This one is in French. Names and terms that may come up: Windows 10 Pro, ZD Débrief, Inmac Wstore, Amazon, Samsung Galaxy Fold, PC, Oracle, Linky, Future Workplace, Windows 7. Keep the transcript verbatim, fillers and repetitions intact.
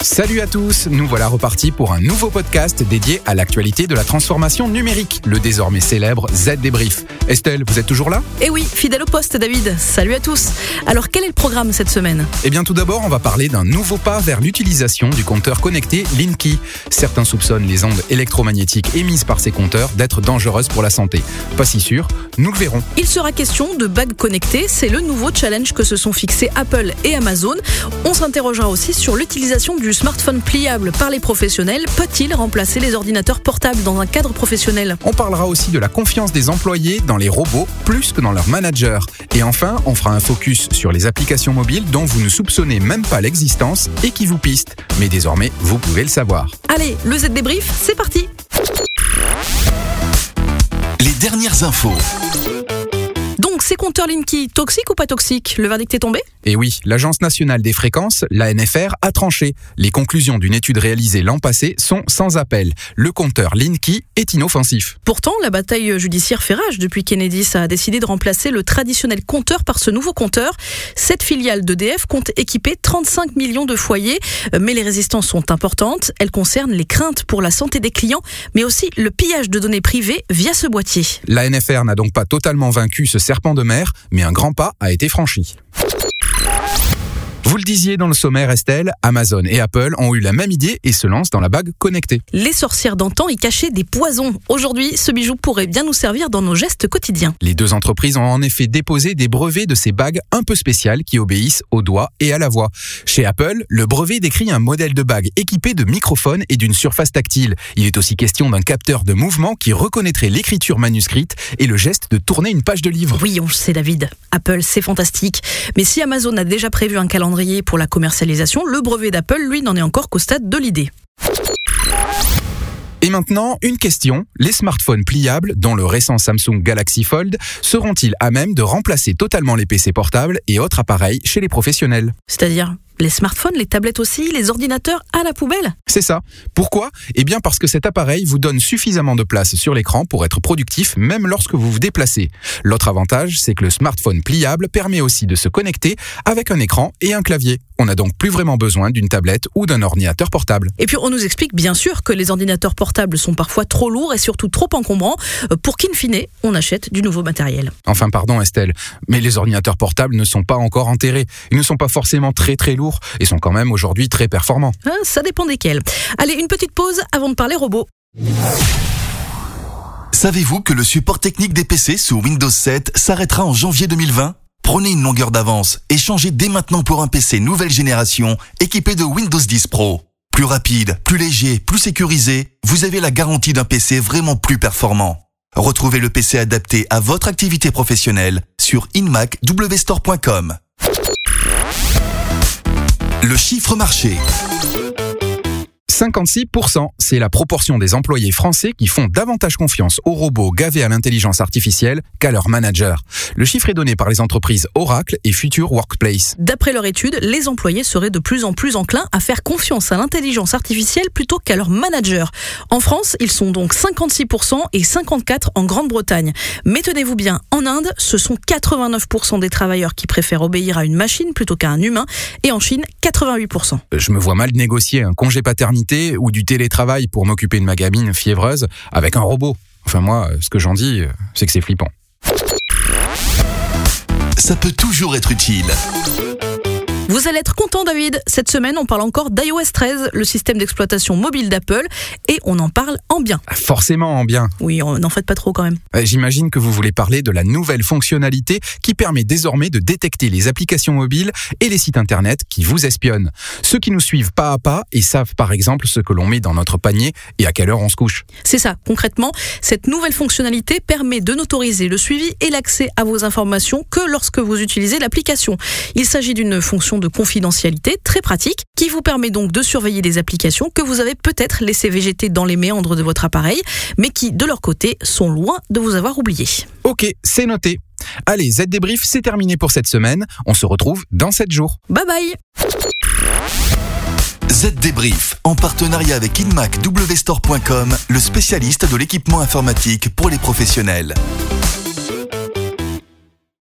Salut à tous, nous voilà repartis pour un nouveau podcast dédié à l'actualité de la transformation numérique, le désormais célèbre Z D Débrief. Estelle, vous êtes toujours là ? Eh oui, fidèle au poste David, salut à tous. Alors quel est le programme cette semaine ? Eh bien tout d'abord, on va parler d'un nouveau pas vers l'utilisation du compteur connecté Linky. Certains soupçonnent les ondes électromagnétiques émises par ces compteurs d'être dangereuses pour la santé. Pas si sûr, nous le verrons. Il sera question de bagues connectées, c'est le nouveau challenge que se sont fixés Apple et Amazon. On s'interrogera aussi sur l'utilisation du Le smartphone pliable par les professionnels peut-il remplacer les ordinateurs portables dans un cadre professionnel ? On parlera aussi de la confiance des employés dans les robots plus que dans leurs managers. Et enfin, on fera un focus sur les applications mobiles dont vous ne soupçonnez même pas l'existence et qui vous pistent. Mais désormais, vous pouvez le savoir. Allez, le Z D Débrief, c'est parti ! Les dernières infos. Donc, ces compteurs Linky, toxiques ou pas toxiques ? Le verdict est tombé ? Et oui, l'Agence nationale des fréquences, l'A N F R, a tranché. Les conclusions d'une étude réalisée l'an passé sont sans appel. Le compteur Linky est inoffensif. Pourtant, la bataille judiciaire fait rage depuis qu'Enedis a décidé de remplacer le traditionnel compteur par ce nouveau compteur. Cette filiale d'E D F compte équiper trente-cinq millions de foyers, mais les résistances sont importantes. Elles concernent les craintes pour la santé des clients, mais aussi le pillage de données privées via ce boîtier. L'A N F R n'a donc pas totalement vaincu ce serpent de mer, mais un grand pas a été franchi. Vous le disiez dans le sommaire, Estelle, Amazon et Apple ont eu la même idée et se lancent dans la bague connectée. Les sorcières d'antan y cachaient des poisons. Aujourd'hui, ce bijou pourrait bien nous servir dans nos gestes quotidiens. Les deux entreprises ont en effet déposé des brevets de ces bagues un peu spéciales qui obéissent au doigt et à la voix. Chez Apple, le brevet décrit un modèle de bague équipé de microphones et d'une surface tactile. Il est aussi question d'un capteur de mouvement qui reconnaîtrait l'écriture manuscrite et le geste de tourner une page de livre. Oui, on le sait, David. Apple, c'est fantastique. Mais si Amazon a déjà prévu un calendrier pour la commercialisation, le brevet d'Apple, lui, n'en est encore qu'au stade de l'idée. Et maintenant, une question. Les smartphones pliables, dont le récent Samsung Galaxy Fold, seront-ils à même de remplacer totalement les P C portables et autres appareils chez les professionnels ? C'est-à-dire ? Les smartphones, les tablettes aussi, les ordinateurs à la poubelle ? C'est ça. Pourquoi ? Eh bien parce que cet appareil vous donne suffisamment de place sur l'écran pour être productif même lorsque vous vous déplacez. L'autre avantage, c'est que le smartphone pliable permet aussi de se connecter avec un écran et un clavier. On n'a donc plus vraiment besoin d'une tablette ou d'un ordinateur portable. Et puis on nous explique bien sûr que les ordinateurs portables sont parfois trop lourds et surtout trop encombrants pour qu'in fine on achète du nouveau matériel. Enfin pardon Estelle, mais les ordinateurs portables ne sont pas encore enterrés. Ils ne sont pas forcément très très lourds. Et sont quand même aujourd'hui très performants. Ah, ça dépend desquels. Allez, une petite pause avant de parler robots. Savez-vous que le support technique des P C sous Windows sept s'arrêtera en janvier deux mille vingt ? Prenez une longueur d'avance et changez dès maintenant pour un P C nouvelle génération équipé de Windows dix Pro. Plus rapide, plus léger, plus sécurisé, vous avez la garantie d'un P C vraiment plus performant. Retrouvez le P C adapté à votre activité professionnelle sur inmac wstore point com. Le chiffre marché. cinquante-six pour cent, c'est la proportion des employés français qui font davantage confiance aux robots gavés à l'intelligence artificielle qu'à leurs managers. Le chiffre est donné par les entreprises Oracle et Future Workplace. D'après leur étude, les employés seraient de plus en plus enclins à faire confiance à l'intelligence artificielle plutôt qu'à leurs managers. En France, ils sont donc cinquante-six pour cent et cinquante-quatre pour cent en Grande-Bretagne. Mais tenez-vous bien, en Inde, ce sont quatre-vingt-neuf pour cent des travailleurs qui préfèrent obéir à une machine plutôt qu'à un humain. Et en Chine, quatre-vingt-huit pour cent. Je me vois mal négocier un congé paternité ou du télétravail pour m'occuper de ma gamine fiévreuse avec un robot. Enfin moi, ce que j'en dis, c'est que c'est flippant. Ça peut toujours être utile. Vous allez être content David, cette semaine on parle encore d'iOS treize, le système d'exploitation mobile d'Apple, et on en parle en bien. Forcément en bien. Oui, n'en faites pas trop quand même. J'imagine que vous voulez parler de la nouvelle fonctionnalité qui permet désormais de détecter les applications mobiles et les sites internet qui vous espionnent. Ceux qui nous suivent pas à pas et savent par exemple ce que l'on met dans notre panier et à quelle heure on se couche. C'est ça, concrètement, cette nouvelle fonctionnalité permet de n'autoriser le suivi et l'accès à vos informations que lorsque vous utilisez l'application. Il s'agit d'une fonction de confidentialité très pratique qui vous permet donc de surveiller des applications que vous avez peut-être laissées végéter dans les méandres de votre appareil, mais qui, de leur côté, sont loin de vous avoir oublié. Ok, c'est noté. Allez, Z D Débrief, c'est terminé pour cette semaine. On se retrouve dans sept jours. Bye bye. Z D Débrief, en partenariat avec Inmac Wstore point com, le spécialiste de l'équipement informatique pour les professionnels.